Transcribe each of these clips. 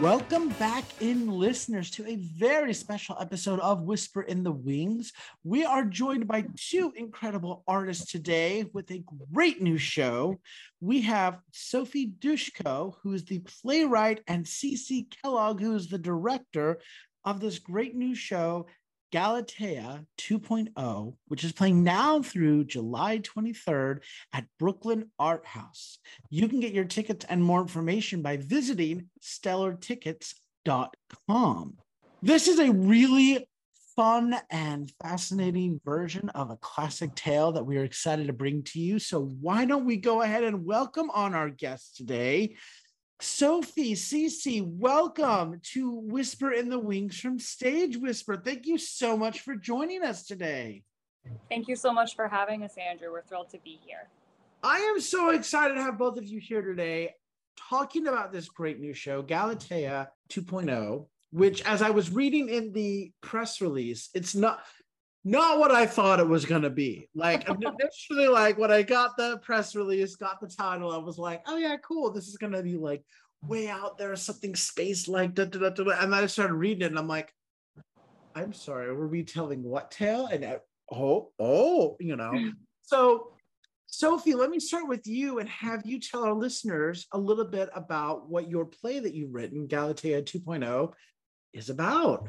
Welcome back in, listeners, to a very special episode of Whisper in the Wings. We are joined by two incredible artists today with a great new show. We have Sophie Dushko, who is the playwright, and C.C. Kellogg, who is the director of this great new show, Galatea 2.0, which is playing now through July 23rd at Brooklyn Art House. You can get your tickets and more information by visiting stellartickets.com. This is a really fun and fascinating version of a classic tale that we are excited to bring to you. So why don't we go ahead and welcome on our guest today, Sophie, C.C., welcome to Whisper in the Wings from Stage Whisper. Thank you so much for joining us today. Thank you so much for having us, Andrew. We're thrilled to be here. I am so excited to have both of you here today talking about this great new show, Galatea 2.0, which, as I was reading in the press release, it's not what I thought it was going to be. Like, initially, like, when I got the press release, got the title, I was like, oh yeah, cool. This is going to be like way out there, something space-like, da-da-da-da. And then I started reading it and I'm like, I'm sorry, were we telling what tale? And So Sophie, let me start with you and have you tell our listeners a little bit about what your play that you've written, Galatea 2.0, is about.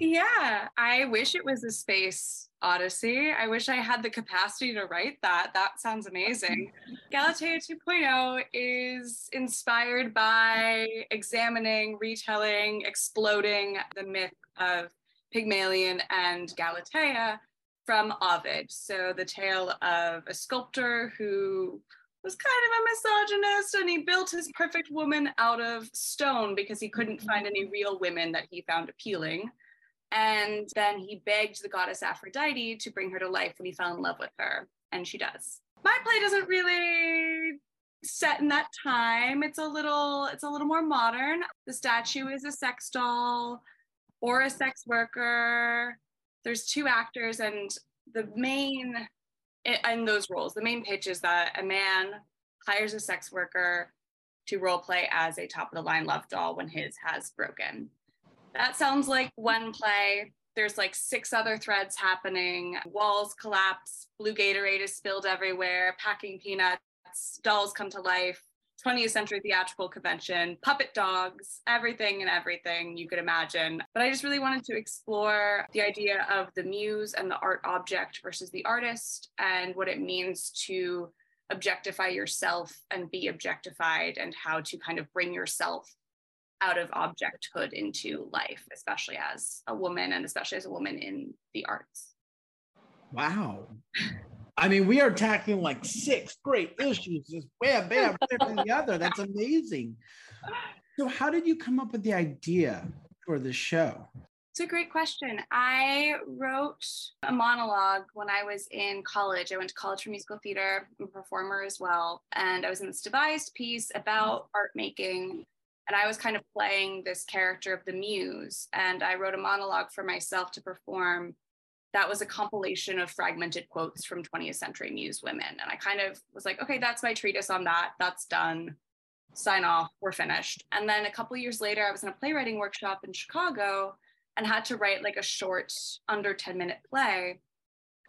Yeah, I wish it was a space odyssey. I wish I had the capacity to write that. That sounds amazing. Galatea 2.0 is inspired by examining, retelling, exploding the myth of Pygmalion and Galatea from Ovid. So the tale of a sculptor who was kind of a misogynist, and he built his perfect woman out of stone because he couldn't find any real women that he found appealing. And then he begged the goddess Aphrodite to bring her to life when he fell in love with her, and she does. My play doesn't really set in that time. It's a little more modern. The statue is a sex doll or a sex worker. There's two actors, and the main pitch is that a man hires a sex worker to role play as a top-of-the-line love doll when his has broken. That sounds like one play. There's like six other threads happening. Walls collapse, blue Gatorade is spilled everywhere, packing peanuts, dolls come to life, 20th century theatrical convention, puppet dogs, everything you could imagine. But I just really wanted to explore the idea of the muse and the art object versus the artist, and what it means to objectify yourself and be objectified, and how to kind of bring yourself out of objecthood into life, especially as a woman, and especially as a woman in the arts. Wow. I mean, we are tackling like six great issues, just wham, bam, one after the other. That's amazing. So how did you come up with the idea for the show? It's a great question. I wrote a monologue when I was in college. I went to college for musical theater. I'm a performer as well. And I was in this devised piece about art making. And I was kind of playing this character of the muse. And I wrote a monologue for myself to perform that was a compilation of fragmented quotes from 20th century muse women. And I kind of was like, okay, that's my treatise on that. That's done. Sign off. We're finished. And then a couple of years later, I was in a playwriting workshop in Chicago and had to write like a short, under 10-minute play,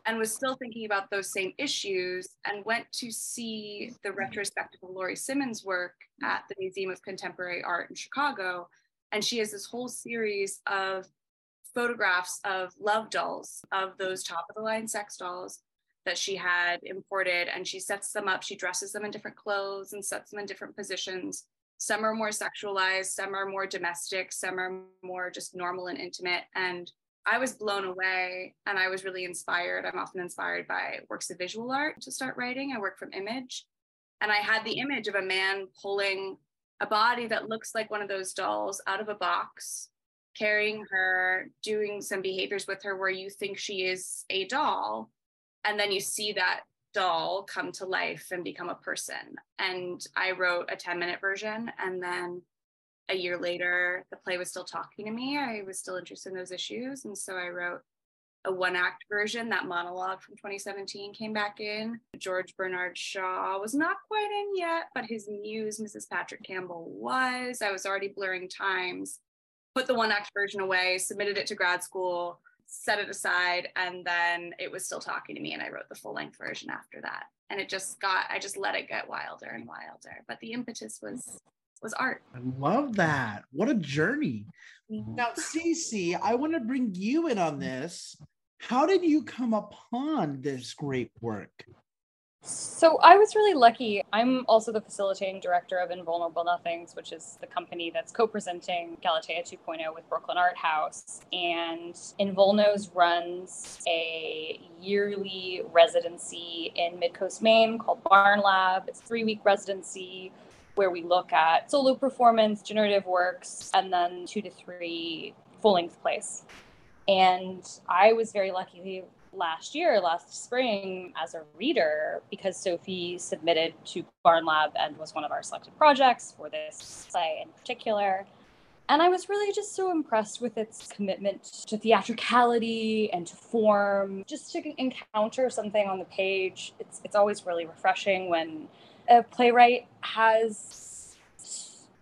and was still thinking about those same issues, and went to see the retrospective of Laurie Simmons' work at the Museum of Contemporary Art in Chicago. And she has this whole series of photographs of love dolls, of those top-of-the-line sex dolls that she had imported, and she sets them up, she dresses them in different clothes and sets them in different positions. Some are more sexualized, some are more domestic, some are more just normal and intimate. And I was blown away, and I was really inspired. I'm often inspired by works of visual art to start writing. I work from image, and I had the image of a man pulling a body that looks like one of those dolls out of a box, carrying her, doing some behaviors with her where you think she is a doll, and then you see that doll come to life and become a person. And I wrote a 10-minute version, and then a year later, the play was still talking to me. I was still interested in those issues, and so I wrote a one-act version. That monologue from 2017 came back in. George Bernard Shaw was not quite in yet, but his muse, Mrs. Patrick Campbell, was. I was already blurring times, put the one-act version away, submitted it to grad school, set it aside, and then it was still talking to me, and I wrote the full-length version after that. And it just got, I just let it get wilder and wilder, but the impetus was art. I love that. What a journey. Now, C.C., I want to bring you in on this. How did you come upon this great work? So I was really lucky. I'm also the facilitating director of Invulnerable Nothings, which is the company that's co-presenting Galatea 2.0 with Brooklyn Art House. And Invulnos runs a yearly residency in Midcoast, Maine called Barn Lab. It's a 3-week residency where we look at solo performance, generative works, and then 2 to 3 full-length plays. And I was very lucky last spring as a reader, because Sophie submitted to Barn Lab and was one of our selected projects for this play in particular. And I was really just so impressed with its commitment to theatricality and to form, just to encounter something on the page. It's always really refreshing when a playwright has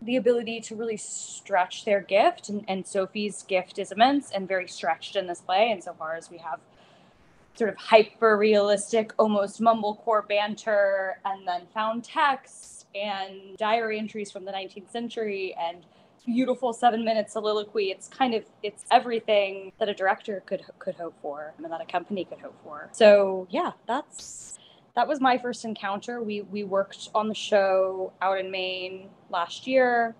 the ability to really stretch their gift, and Sophie's gift is immense and very stretched in this play, insofar as we have sort of hyper-realistic, almost mumblecore banter, and then found text, and diary entries from the 19th century, and beautiful 7-minute soliloquy. It's everything that a director could hope for, and that a company could hope for. So yeah, that was my first encounter. We worked on the show out in Maine last year.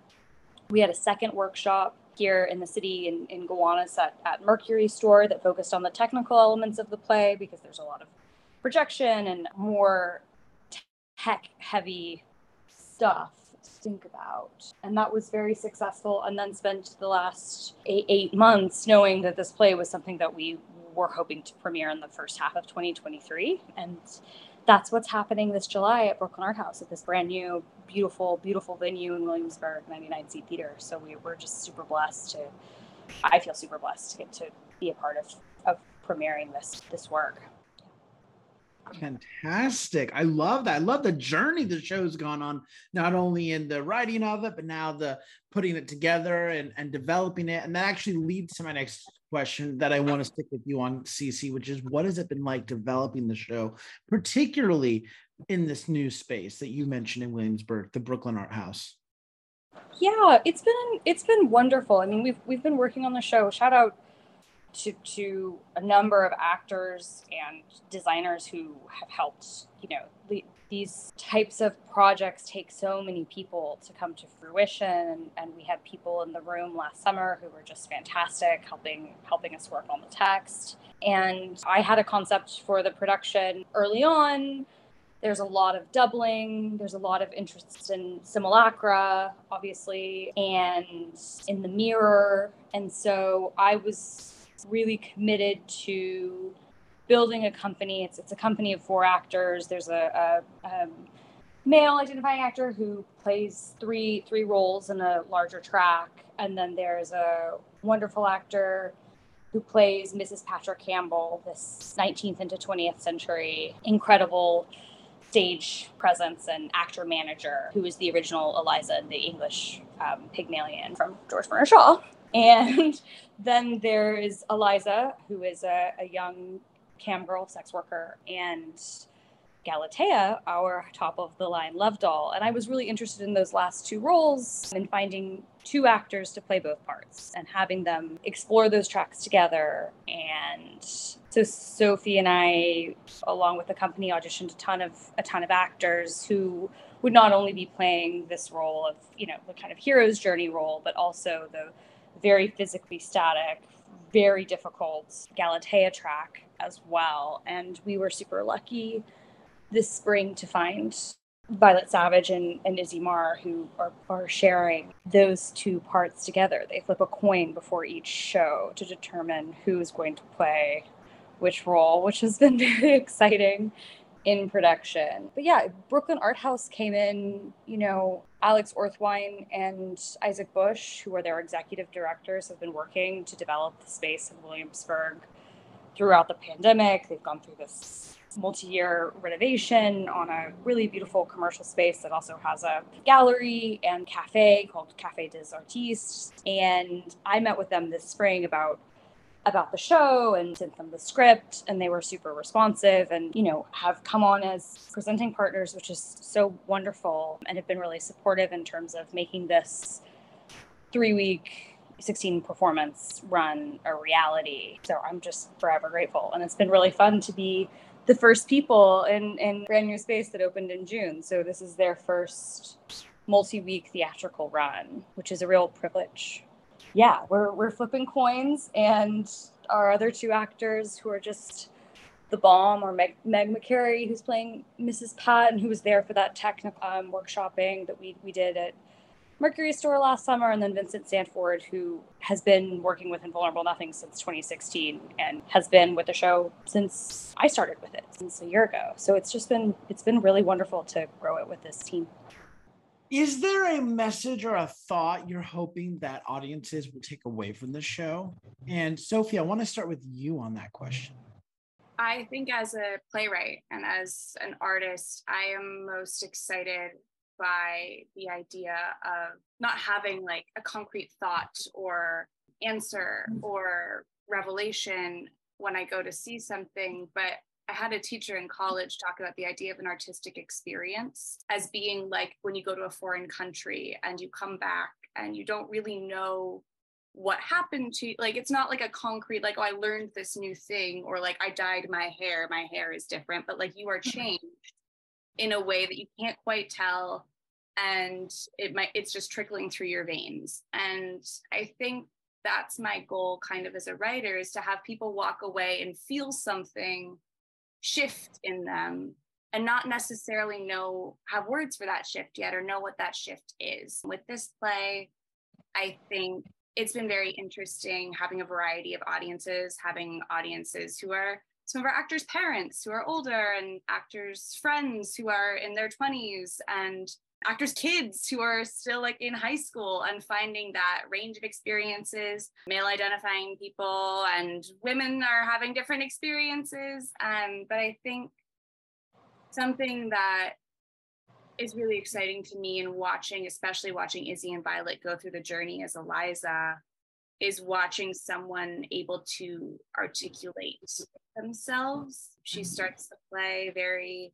We had a second workshop here in the city in Gowanus at Mercury Store that focused on the technical elements of the play, because there's a lot of projection and more tech-heavy stuff to think about. And that was very successful, and then spent the last eight months knowing that this play was something that we were hoping to premiere in the first half of 2023. And that's what's happening this July at Brooklyn Art House, at this brand new, beautiful, beautiful venue in Williamsburg, 99-seat theater. So we're just super blessed I feel super blessed to get to be a part of premiering this work. Fantastic. I love that. I love the journey the show's gone on, not only in the writing of it, but now the putting it together and developing it. And that actually leads to my next question that I want to stick with you on, CC, which is, what has it been like developing the show, particularly in this new space that you mentioned in Williamsburg, the Brooklyn Art House? Yeah, it's been wonderful. I mean, we've been working on the show. Shout out to a number of actors and designers who have helped, these types of projects take so many people to come to fruition. And we had people in the room last summer who were just fantastic, helping us work on the text. And I had a concept for the production early on. There's a lot of doubling. There's a lot of interest in simulacra, obviously, and in the mirror. And so I was really committed to building a company. It's a company of 4 actors. There's a male identifying actor who plays three roles in a larger track, and then there's a wonderful actor who plays Mrs. Patrick Campbell, this 19th into 20th century incredible stage presence and actor manager, who is the original Eliza in the English Pygmalion from George Bernard Shaw. And then there is Eliza, who is a young cam girl, sex worker, and Galatea, our top-of-the-line love doll. And I was really interested in those last 2 roles and finding 2 actors to play both parts and having them explore those tracks together. And so Sophie and I, along with the company, auditioned a ton of actors who would not only be playing this role of, the kind of hero's journey role, but also the very physically static, very difficult Galatea track as well. And we were super lucky this spring to find Violet Savage and Izzy Marr, who are sharing those 2 parts together. They flip a coin before each show to determine who is going to play which role, which has been very exciting in production. But yeah, Brooklyn Art House came in, Alex Orthwine and Isaac Bush, who are their executive directors, have been working to develop the space in Williamsburg throughout the pandemic. They've gone through this multi-year renovation on a really beautiful commercial space that also has a gallery and cafe called Café des Artistes. And I met with them this spring about the show and sent them the script, and they were super responsive and, you know, have come on as presenting partners, which is so wonderful, and have been really supportive in terms of making this 3-week 16 performance run a reality. So I'm just forever grateful. And it's been really fun to be the first people in brand new space that opened in June. So this is their first multi-week theatrical run, which is a real privilege. Yeah, we're flipping coins, and our other two actors who are just the bomb are Meg McCary, who's playing Mrs. Pat, and who was there for that technical workshopping that we did at Mercury Store last summer, and then Vincent Sanford, who has been working with Invulnerable Nothings since 2016 and has been with the show since I started with it, since a year ago. So it's been really wonderful to grow it with this team. Is there a message or a thought you're hoping that audiences will take away from the show? And Sophie, I want to start with you on that question. I think as a playwright and as an artist, I am most excited by the idea of not having like a concrete thought or answer or revelation when I go to see something, but I had a teacher in college talk about the idea of an artistic experience as being like when you go to a foreign country and you come back and you don't really know what happened to you. Like, it's not like a concrete, like, oh, I learned this new thing, or like I dyed my hair is different, but like you are changed in a way that you can't quite tell. And it's just trickling through your veins. And I think that's my goal kind of as a writer, is to have people walk away and feel something shift in them and not necessarily have words for that shift yet, or know what that shift is. With this play, I think it's been very interesting having a variety of audiences, having audiences who are some of our actors' parents who are older, and actors' friends who are in their 20s, and actors' kids who are still like in high school, and finding that range of experiences, male identifying people and women are having different experiences. But I think something that is really exciting to me in especially watching Izzy and Violet go through the journey as Eliza, is watching someone able to articulate themselves. She starts the play very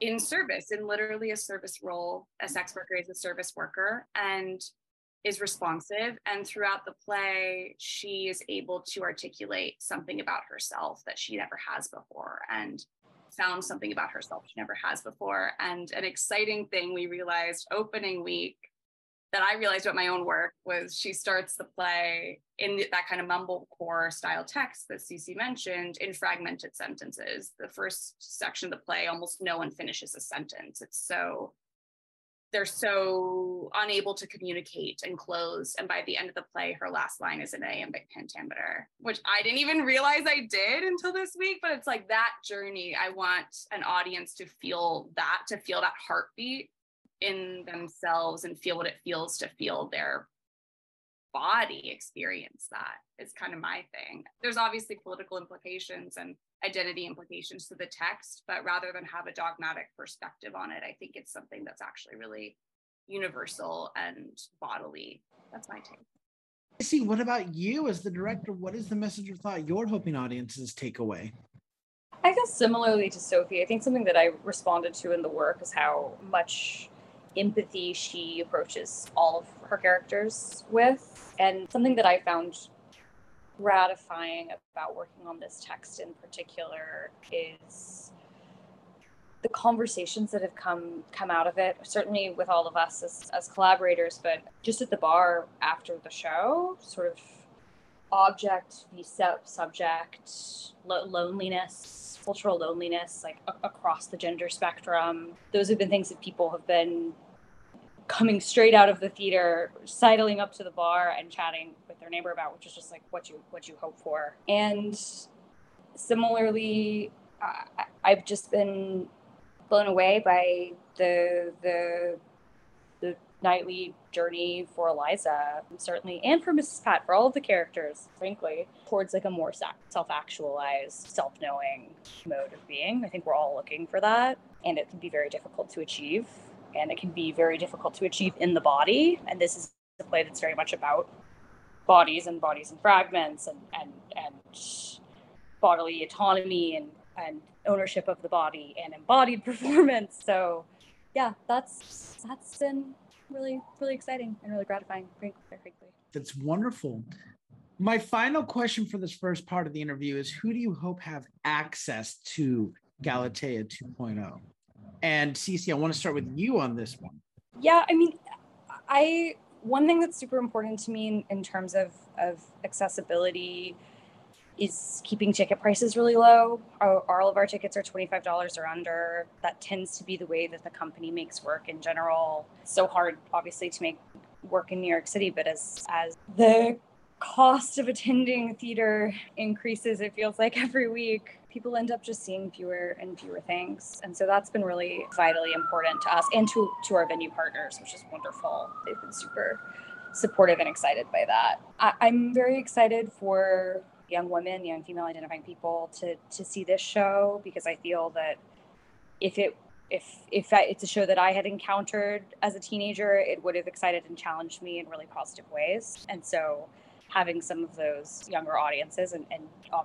in service, in literally a service role. A sex worker is a service worker and is responsive. And throughout the play, she is able to articulate something about herself that she never has before, and found something about herself she never has before. And an exciting thing we realized opening week that I realized about my own work was she starts the play in that kind of mumblecore style text that CC mentioned in fragmented sentences. The first section of the play, almost no one finishes a sentence. They're so unable to communicate and close. And by the end of the play, her last line is an iambic pentameter, which I didn't even realize I did until this week, but it's like that journey. I want an audience to feel that heartbeat in themselves and feel what it feels to feel their body experience. That is kind of my thing. There's obviously political implications and identity implications to the text, but rather than have a dogmatic perspective on it, I think it's something that's actually really universal and bodily. That's my take. Izzy, what about you as the director? What is the message or thought you're hoping audiences take away? I guess similarly to Sophie, I think something that I responded to in the work is how much empathy she approaches all of her characters with. And something that I found gratifying about working on this text in particular is the conversations that have come out of it, certainly with all of us as collaborators, but just at the bar after the show, sort of object v subject, loneliness, cultural loneliness, like across the gender spectrum. Those have been things that people have been coming straight out of the theater, sidling up to the bar and chatting with their neighbor about, which is just like what you hope for. And similarly, I've just been blown away by the nightly journey for Eliza, certainly, and for Mrs. Pat, for all of the characters, frankly, towards like a more self-actualized, self-knowing mode of being. I think we're all looking for that, and it can be very difficult to achieve, and it can be very difficult to achieve in the body. And this is a play that's very much about bodies and fragments and bodily autonomy and ownership of the body and embodied performance. So yeah, that's been really, really exciting and really gratifying, frankly. That's wonderful. My final question for this first part of the interview is, who do you hope have access to Galatea 2.0? And C.C., I want to start with you on this one. Yeah, I mean, one thing that's super important to me in terms of accessibility is keeping ticket prices really low. All of our tickets are $25 or under. That tends to be the way that the company makes work in general. It's so hard, obviously, to make work in New York City, but as the cost of attending theater increases, it feels like every week, people end up just seeing fewer and fewer things. And so that's been really vitally important to us and to our venue partners, which is wonderful. They've been super supportive and excited by that. I'm very excited for young women, young female identifying people to see this show, because I feel that if it's a show that I had encountered as a teenager, it would have excited and challenged me in really positive ways. And so having some of those younger audiences, and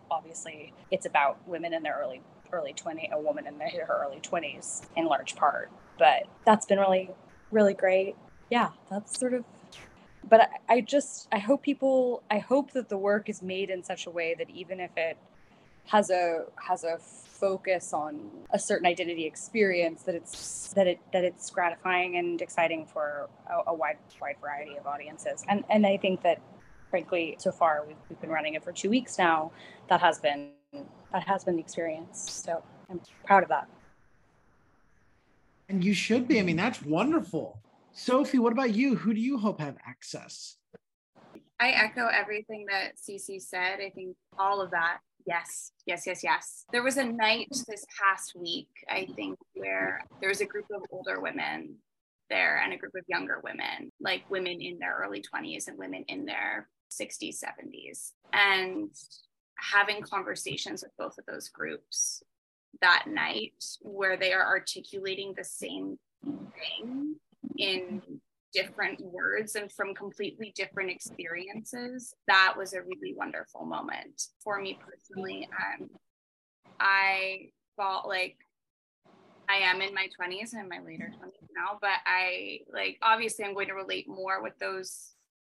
obviously it's about women in their early 20s, a woman in her early 20s in large part, but that's been really, really great. Yeah, that's sort of, but I hope that the work is made in such a way that even if it has a focus on a certain identity experience, that it's gratifying and exciting for a wide variety of audiences. And I think that, frankly, so far we've been running it for 2 weeks now. That has been the experience. So I'm proud of that. And you should be. I mean, that's wonderful. Sophie, what about you? Who do you hope have access? I echo everything that CC said. I think all of that. Yes, yes, yes, yes. There was a night this past week, I think, where there was a group of older women there and a group of younger women, like women in their early 20s and women in their 60s, 70s, and having conversations with both of those groups that night, where they are articulating the same thing in different words and from completely different experiences. That was a really wonderful moment for me personally. I felt like I am in my 20s and in my later 20s now, but obviously I'm going to relate more with those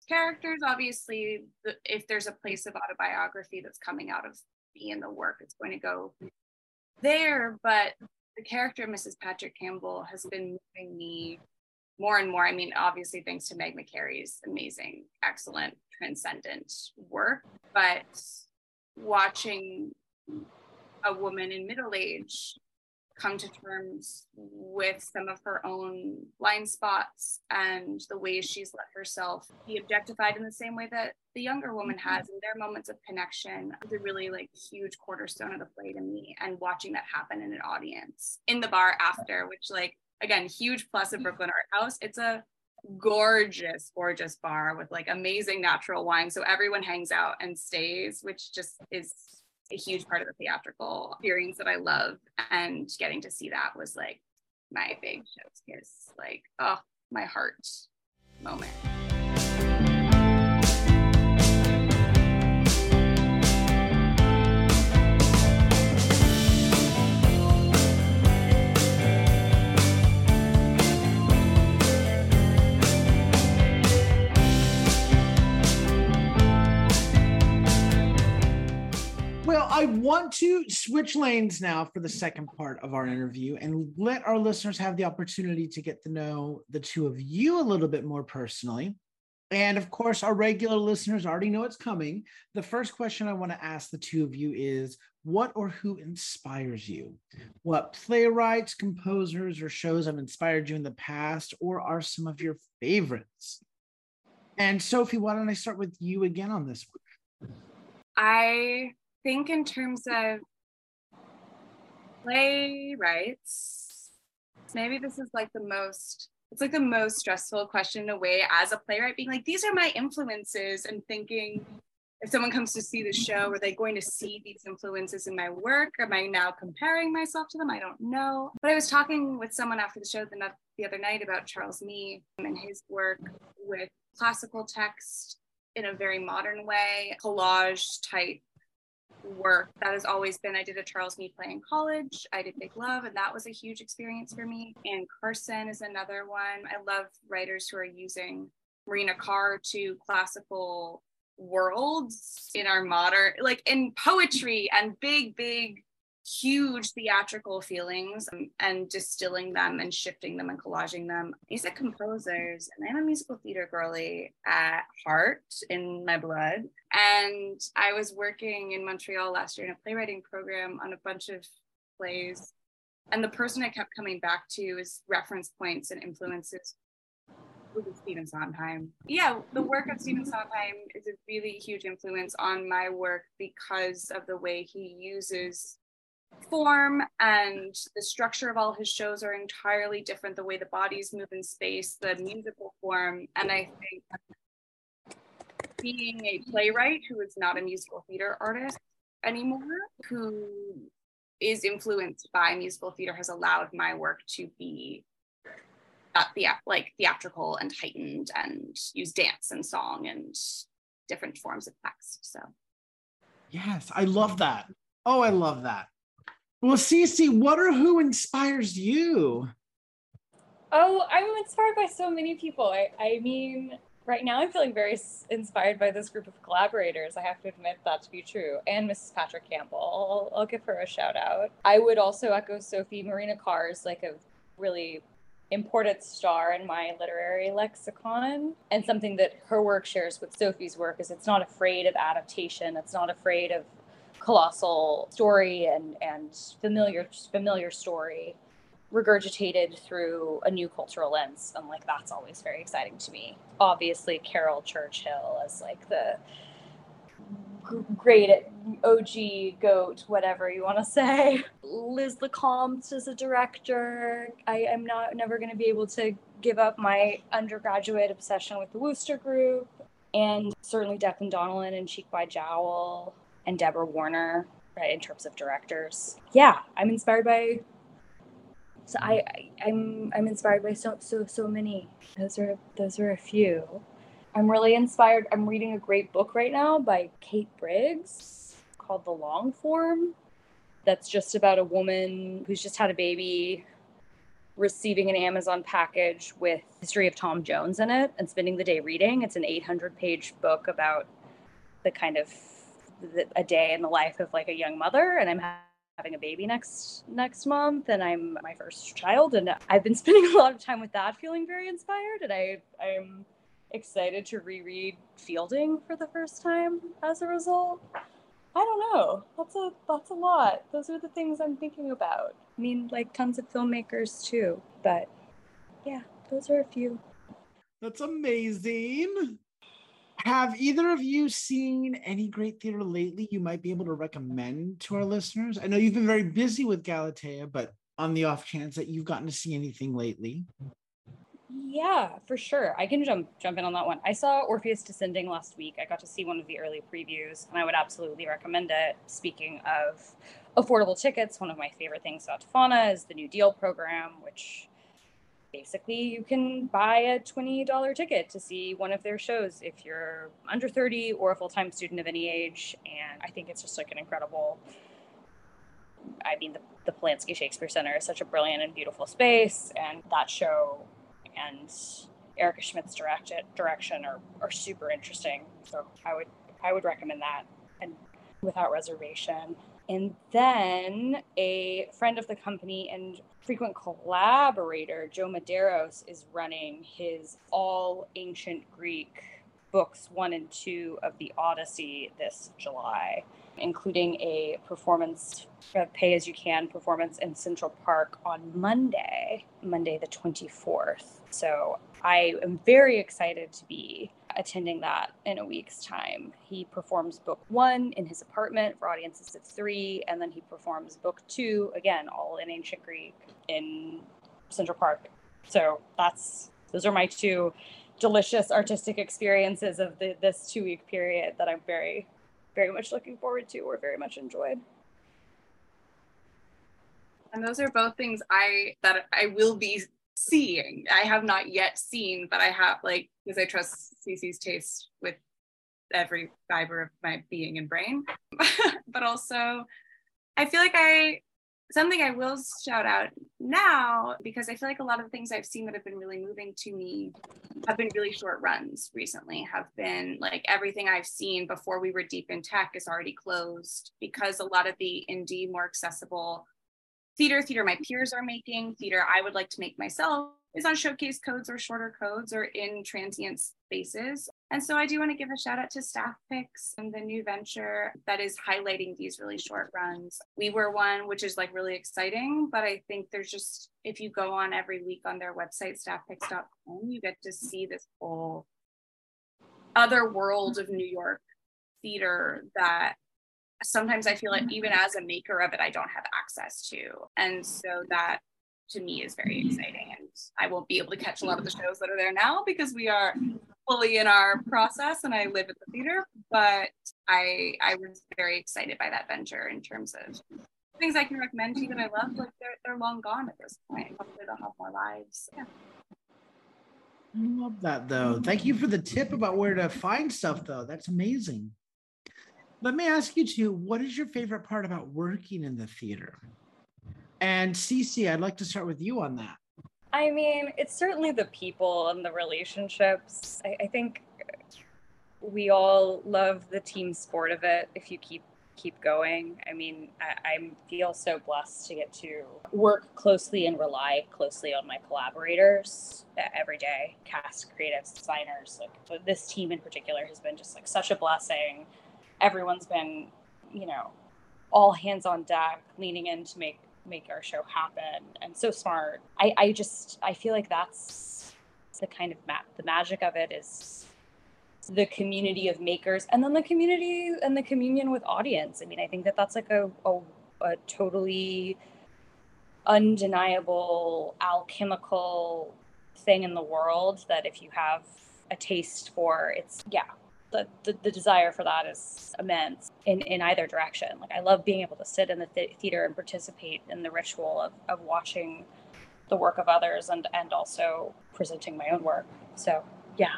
characters. Obviously, if there's a place of autobiography that's coming out of me and the work, it's going to go there. But the character Mrs. Patrick Campbell has been moving me more and more. I mean, obviously, thanks to Meg McCary's amazing, excellent, transcendent work, but watching a woman in middle age come to terms with some of her own blind spots and the ways she's let herself be objectified in the same way that the younger woman has, and their moments of connection is a really huge cornerstone of the play to me, and watching that happen in an audience in the bar after, which again, huge plus of Brooklyn Art House. It's a gorgeous, gorgeous bar with amazing natural wine. So everyone hangs out and stays, which just is a huge part of the theatrical experience that I love. And getting to see that was my big chef's kiss, my heart moment. I want to switch lanes now for the second part of our interview and let our listeners have the opportunity to get to know the two of you a little bit more personally. And of course, our regular listeners already know it's coming. The first question I want to ask the two of you is, what or who inspires you? What playwrights, composers, or shows have inspired you in the past, or are some of your favorites? And Sophie, why don't I start with you again on this one? I think in terms of playwrights, maybe this is the most it's like the most stressful question in a way as a playwright, being like, these are my influences, and thinking, if someone comes to see the show, are they going to see these influences in my work? Am I now comparing myself to them? I don't know. But I was talking with someone after the show the other night about Charles Mee and his work with classical text in a very modern way, collage type work that has always been. I did a Charles Mee play in college. I did Big Love, and that was a huge experience for me. And Carson is another one. I love writers who are using Marina Carr to classical worlds in our modern, like in poetry and big huge theatrical feelings, and distilling them and shifting them and collaging them. These are composers, and I'm a musical theater girly at heart, in my blood. And I was working in Montreal last year in a playwriting program on a bunch of plays, and the person I kept coming back to is reference points and influences Stephen Sondheim. Yeah, the work of Stephen Sondheim is a really huge influence on my work because of the way he uses form, and the structure of all his shows are entirely different, the way the bodies move in space, the musical form. And I think being a playwright who is not a musical theater artist anymore, who is influenced by musical theater, has allowed my work to be theatrical and heightened, and use dance and song and different forms of text. So yes, I love that. Oh, I love that. Well, C.C., what or who inspires you? Oh, I'm inspired by so many people. I mean, right now I'm feeling very inspired by this group of collaborators. I have to admit that to be true. And Mrs. Patrick Campbell, I'll give her a shout out. I would also echo Sophie. Marina Carr is like a really important star in my literary lexicon, and something that her work shares with Sophie's work is it's not afraid of adaptation, it's not afraid of colossal story and familiar story regurgitated through a new cultural lens, and like that's always very exciting to me. Obviously Carol Churchill as like the great OG goat, whatever you want to say. Liz LeCompte as a director. I am never going to be able to give up my undergraduate obsession with the Wooster Group, and certainly Declan Donnellan and Cheek by Jowl and Deborah Warner, right, in terms of directors. Yeah, I'm inspired by. So I'm inspired by so many. Those are a few. I'm really inspired. I'm reading a great book right now by Kate Briggs called The Long Form. That's just about a woman who's just had a baby, receiving an Amazon package with History of Tom Jones in it, and spending the day reading. It's an 800-page book about the kind of a day in the life of like a young mother. And I'm having a baby next month, and I'm my first child. And I've been spending a lot of time with that, feeling very inspired. And I'm excited to reread Fielding for the first time as a result. I don't know. That's a lot. Those are the things I'm thinking about. I mean, like tons of filmmakers too, but yeah, those are a few. That's amazing. Have either of you seen any great theater lately you might be able to recommend to our listeners? I know you've been very busy with Galatea, but on the off chance that you've gotten to see anything lately. Yeah, for sure. I can jump in on that one. I saw Orpheus Descending last week. I got to see one of the early previews, and I would absolutely recommend it. Speaking of affordable tickets, one of my favorite things about Tafana is the New Deal program, which basically you can buy a $20 ticket to see one of their shows if you're under 30 or a full-time student of any age. And I think it's just like an incredible, I mean, the Polanski Shakespeare Center is such a brilliant and beautiful space, and that show and Erica Schmidt's direction are super interesting. So I would recommend that, and without reservation. And then a friend of the company and frequent collaborator, Joe Medeiros, is running his all ancient Greek books 1 and 2 of the Odyssey this July, including a performance, a pay-as-you-can performance in Central Park on Monday the 24th. So I am very excited to be attending that in a week's time. He performs book 1 in his apartment for audiences of 3, and then he performs book 2, again, all in ancient Greek, in Central Park So those are my two delicious artistic experiences of this 2-week period that I'm very, very much looking forward to or very much enjoyed. And those are both things that I will be seeing. I have not yet seen, but I have, like, because I trust CC's taste with every fiber of my being and brain. But also, I feel like something I will shout out now, because I feel like a lot of the things I've seen that have been really moving to me have been really short runs recently, have been like everything I've seen before we were deep in tech is already closed, because a lot of the indie, more accessible theater my peers are making, theater I would like to make myself, is on showcase codes or shorter codes or in transient spaces. And so I do want to give a shout out to Staff Picks and the new venture that is highlighting these really short runs. We were one, which is like really exciting, but I think there's just, if you go on every week on their website, staffpicks.com, you get to see this whole other world of New York theater that sometimes I feel like even as a maker of it, I don't have access to. And so that to me is very exciting. And I won't be able to catch a lot of the shows that are there now because we are fully in our process and I live at the theater, but I was very excited by that venture in terms of things I can recommend to you that I love. Like they're long gone at this point. Hopefully they'll have more lives. Yeah. I love that though. Thank you for the tip about where to find stuff though. That's amazing. Let me ask you too, what is your favorite part about working in the theater? And CC, I'd like to start with you on that. I mean, it's certainly the people and the relationships. I think we all love the team sport of it if you keep going. I mean, I feel so blessed to get to work closely and rely closely on my collaborators every day, cast, creatives, designers. Like this team in particular has been just like such a blessing. Everyone's been, you know, all hands on deck, leaning in to make our show happen, and so smart. I feel like that's the kind of the magic of it, is the community of makers and then the community and the communion with audience. I mean, I think that that's like a totally undeniable alchemical thing in the world that if you have a taste for, it's, yeah, the desire for that is immense in either direction. Like I love being able to sit in the theater and participate in the ritual of watching the work of others and also presenting my own work. So yeah,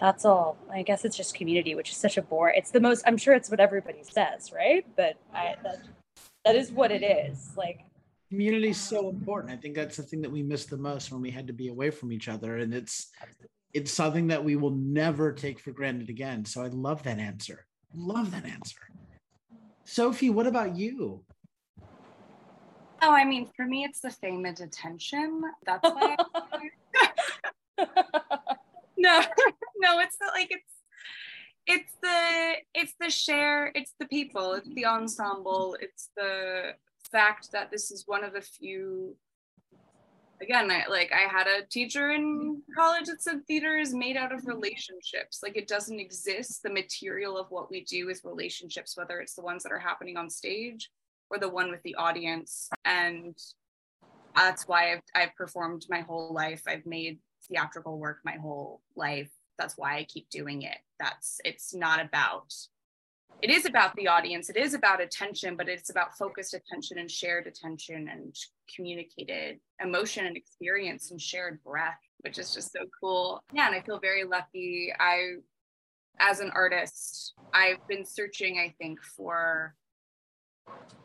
that's all. I guess it's just community, which is such a bore. It's the most, I'm sure it's what everybody says, right? But that is what it is. Like community is so important. I think that's the thing that we missed the most when we had to be away from each other. And it's something that we will never take for granted again. So I love that answer. Sophie, what about you? Oh, I mean, for me, it's the fame and attention. That's why. No, it's the, like, it's the share, it's the people, it's the ensemble, it's the fact that this is one of the few. Again, I had a teacher in college that said theater is made out of relationships. Like it doesn't exist. The material of what we do is relationships, whether it's the ones that are happening on stage or the one with the audience. And that's why I've performed my whole life. I've made theatrical work my whole life. That's why I keep doing it. It is about the audience, it is about attention, but it's about focused attention and shared attention and communicated emotion and experience and shared breath, which is just so cool. Yeah, and I feel very lucky. As an artist, I've been searching, I think, for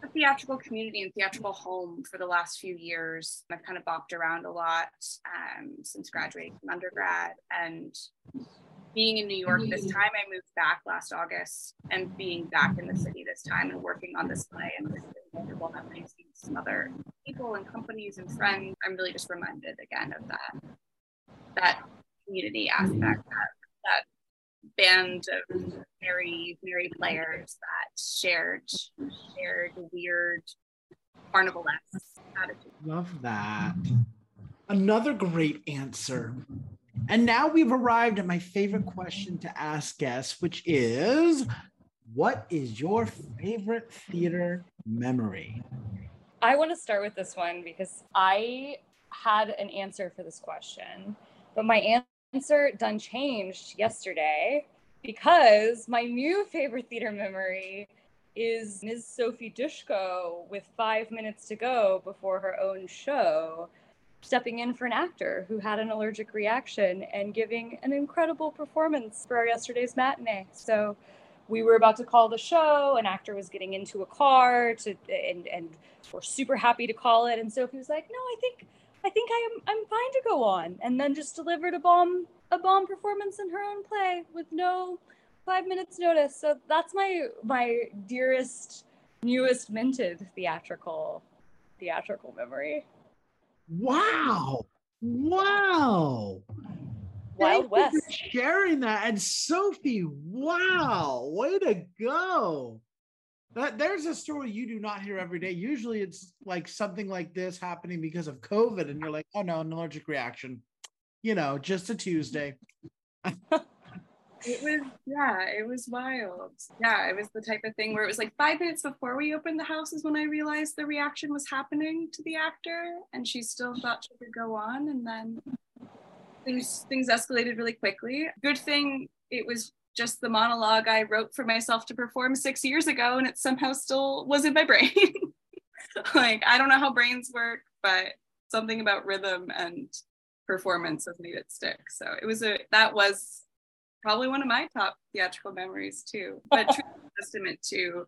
a theatrical community and theatrical home for the last few years. I've kind of bopped around a lot since graduating from undergrad, and being in New York this time, I moved back last August, and being back in the city this time and working on this play and this wonderful having seen some other people and companies and friends, I'm really just reminded again of that community aspect, that band of very, very players, that shared weird carnivalesque attitude. Love that. Another great answer. And now we've arrived at my favorite question to ask guests, which is, what is your favorite theater memory? I want to start with this one because I had an answer for this question, but my answer done changed yesterday because my new favorite theater memory is Ms. Sophie Dushko with 5 minutes to go before her own show, stepping in for an actor who had an allergic reaction and giving an incredible performance for our yesterday's matinee. So we were about to call the show, an actor was getting into a car and we're super happy to call it. And Sophie was like, no, I think I'm fine to go on. And then just delivered a bomb performance in her own play with no 5 minutes notice. So that's my dearest, newest minted theatrical memory. Wow. Wild Thank West. You for sharing that. And Sophie, wow, way to go. There's a story you do not hear every day. Usually it's like something like this happening because of COVID and you're like, oh no, an allergic reaction. You know, just a Tuesday. It was wild. Yeah, it was the type of thing where it was like 5 minutes before we opened the house is when I realized the reaction was happening to the actor, and she still thought she could go on, and then things escalated really quickly. Good thing it was just the monologue I wrote for myself to perform 6 years ago, and it somehow still was in my brain. Like, I don't know how brains work, but something about rhythm and performance has made it stick. So that was probably one of my top theatrical memories too, but testament to,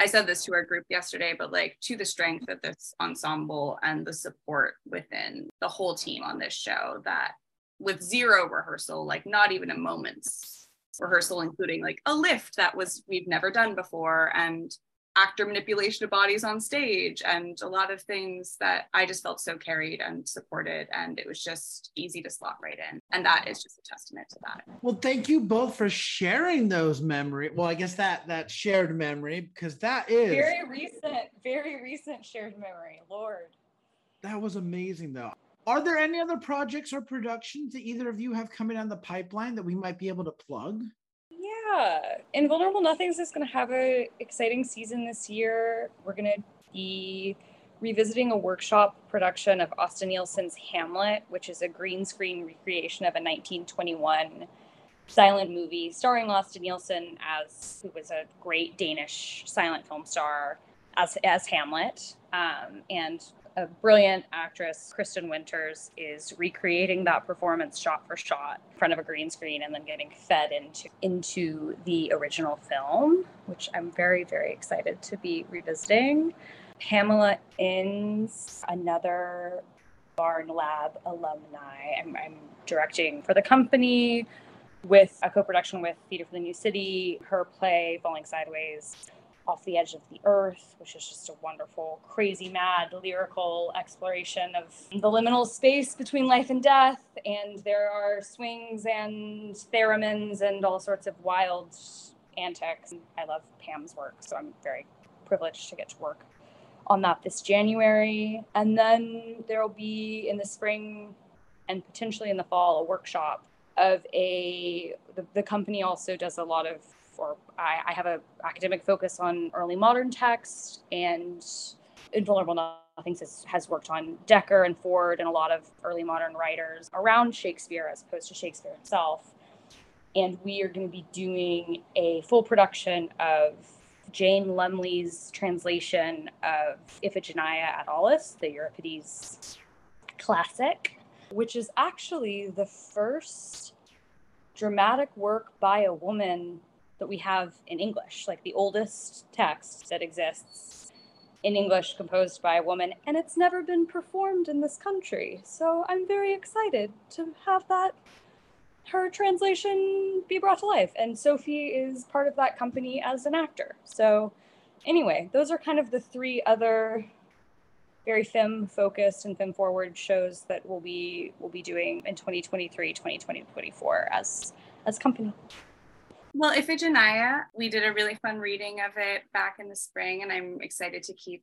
I said this to our group yesterday, but like to the strength of this ensemble and the support within the whole team on this show, that with zero rehearsal, like not even a moment's rehearsal, including like a lift we've never done before, and actor manipulation of bodies on stage, and a lot of things that I just felt so carried and supported, and it was just easy to slot right in. And that is just a testament to that. Well, thank you both for sharing those memories. Well, I guess that shared memory, because that is very recent shared memory. Lord. That was amazing though. Are there any other projects or productions that either of you have coming down the pipeline that we might be able to plug? Yeah, Invulnerable Nothings is going to have an exciting season this year. We're going to be revisiting a workshop production of Austin Nielsen's Hamlet, which is a green screen recreation of a 1921 silent movie starring Austin Nielsen, who was a great Danish silent film star, as Hamlet. And a brilliant actress, Kristen Winters, is recreating that performance shot for shot in front of a green screen and then getting fed into the original film, which I'm very, very excited to be revisiting. Pamela Inns, another Barn Lab alumni, I'm directing for the company with a co-production with Theatre for the New City, her play Falling Sideways, Off the Edge of the Earth, which is just a wonderful, crazy, mad, lyrical exploration of the liminal space between life and death. And there are swings and theremins and all sorts of wild antics. I love Pam's work, so I'm very privileged to get to work on that this January. And then there'll be in the spring and potentially in the fall, a workshop of the company also does a lot of, or I have an academic focus on early modern text, and Invulnerable Nothings has worked on Dekker and Ford and a lot of early modern writers around Shakespeare as opposed to Shakespeare himself. And we are going to be doing a full production of Jane Lumley's translation of Iphigenia at Aulis, the Euripides classic, which is actually the first dramatic work by a woman that we have in English, like the oldest text that exists in English composed by a woman, and it's never been performed in this country. So I'm very excited to have her translation be brought to life. And Sophie is part of that company as an actor. So anyway, those are kind of the three other very femme-focused and femme-forward shows that we'll be doing in 2023, 2024 as company. Well, Iphigenia, we did a really fun reading of it back in the spring, and I'm excited to keep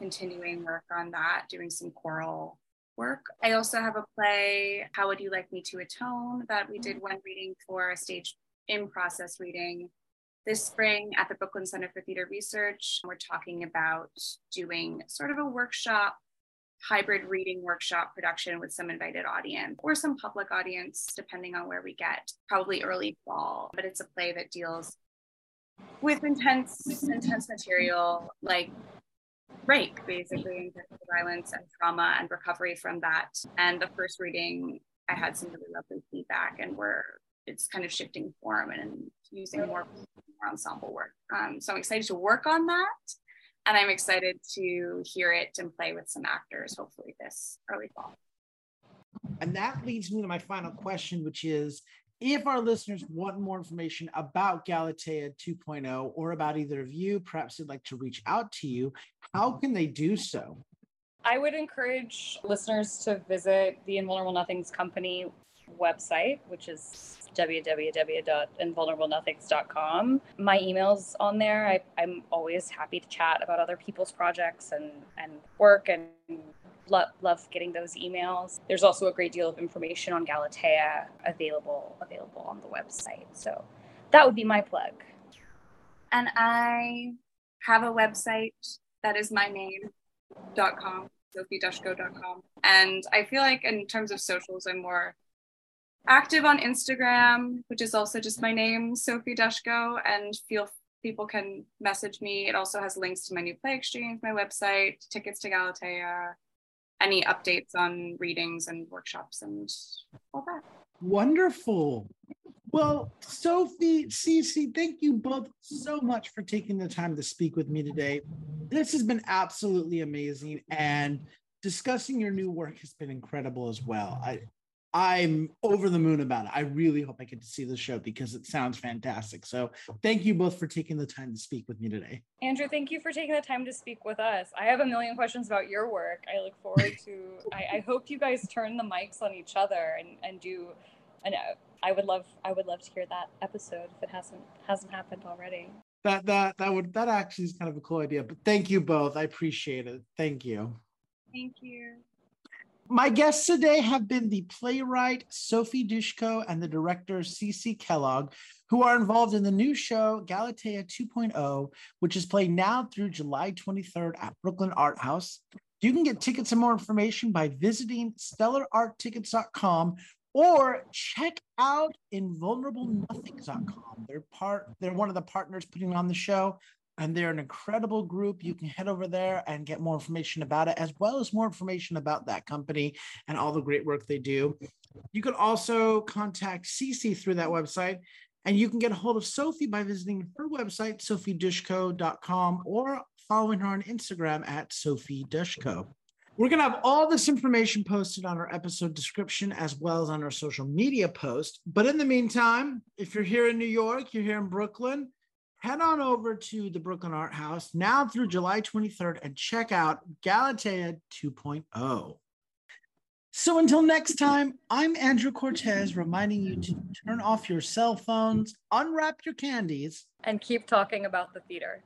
continuing work on that, doing some choral work. I also have a play, How Would You Like Me to Atone, that we did one reading for, a stage in-process reading this spring at the Brooklyn Center for Theater Research. We're talking about doing sort of a workshop hybrid reading workshop production with some invited audience or some public audience, depending on where we get, probably early fall. But it's a play that deals with intense material like rape, basically, and violence and trauma and recovery from that. And the first reading, I had some really lovely feedback, and it's kind of shifting form and using more ensemble work. So I'm excited to work on that. And I'm excited to hear it and play with some actors, hopefully this early fall. And that leads me to my final question, which is, if our listeners want more information about Galatea 2.0 or about either of you, perhaps they'd like to reach out to you, how can they do so? I would encourage listeners to visit the Invulnerable Nothings Company website, which is www.invulnerablenothings.com. My email's on there. I'm always happy to chat about other people's projects and work, and love getting those emails. There's also a great deal of information on Galatea available on the website. So that would be my plug. And I have a website that is my name.com, sophiedushko.com. And I feel like in terms of socials, I'm more active on Instagram, which is also just my name, Sophie Dushko, and people can message me. It also has links to my new play exchange, my website, tickets to Galatea, any updates on readings and workshops and all that. Wonderful. Well, Sophie, C.C., thank you both so much for taking the time to speak with me today. This has been absolutely amazing, and discussing your new work has been incredible as well. I'm over the moon about it. I really hope I get to see the show because it sounds fantastic. So thank you both for taking the time to speak with me today. Andrew, thank you for taking the time to speak with us. I have a million questions about your work. I look forward to, I hope you guys turn the mics on each other and do, and I would love to hear that episode if it hasn't happened already. That actually is kind of a cool idea, but thank you both. I appreciate it. Thank you. Thank you. My guests today have been the playwright Sophie Dushko and the director C.C. Kellogg, who are involved in the new show Galatea 2.0, which is played now through July 23rd at Brooklyn Art House. You can get tickets and more information by visiting stellartickets.com or check out invulnerable nothings.com. They're one of the partners putting on the show, and they're an incredible group. You can head over there and get more information about it, as well as more information about that company and all the great work they do. You can also contact CC through that website, and you can get a hold of Sophie by visiting her website, sophiedushko.com, or following her on Instagram at sophiedushko. We're going to have all this information posted on our episode description as well as on our social media post. But in the meantime, if you're here in New York, you're here in Brooklyn, head on over to the Brooklyn Art House now through July 23rd and check out Galatea 2.0. So until next time, I'm Andrew Cortez, reminding you to turn off your cell phones, unwrap your candies, and keep talking about the theater.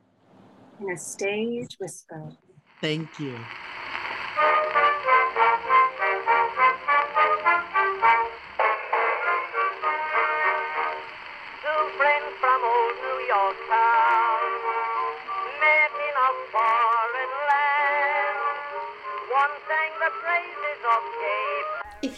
In a stage whisper. Thank you. If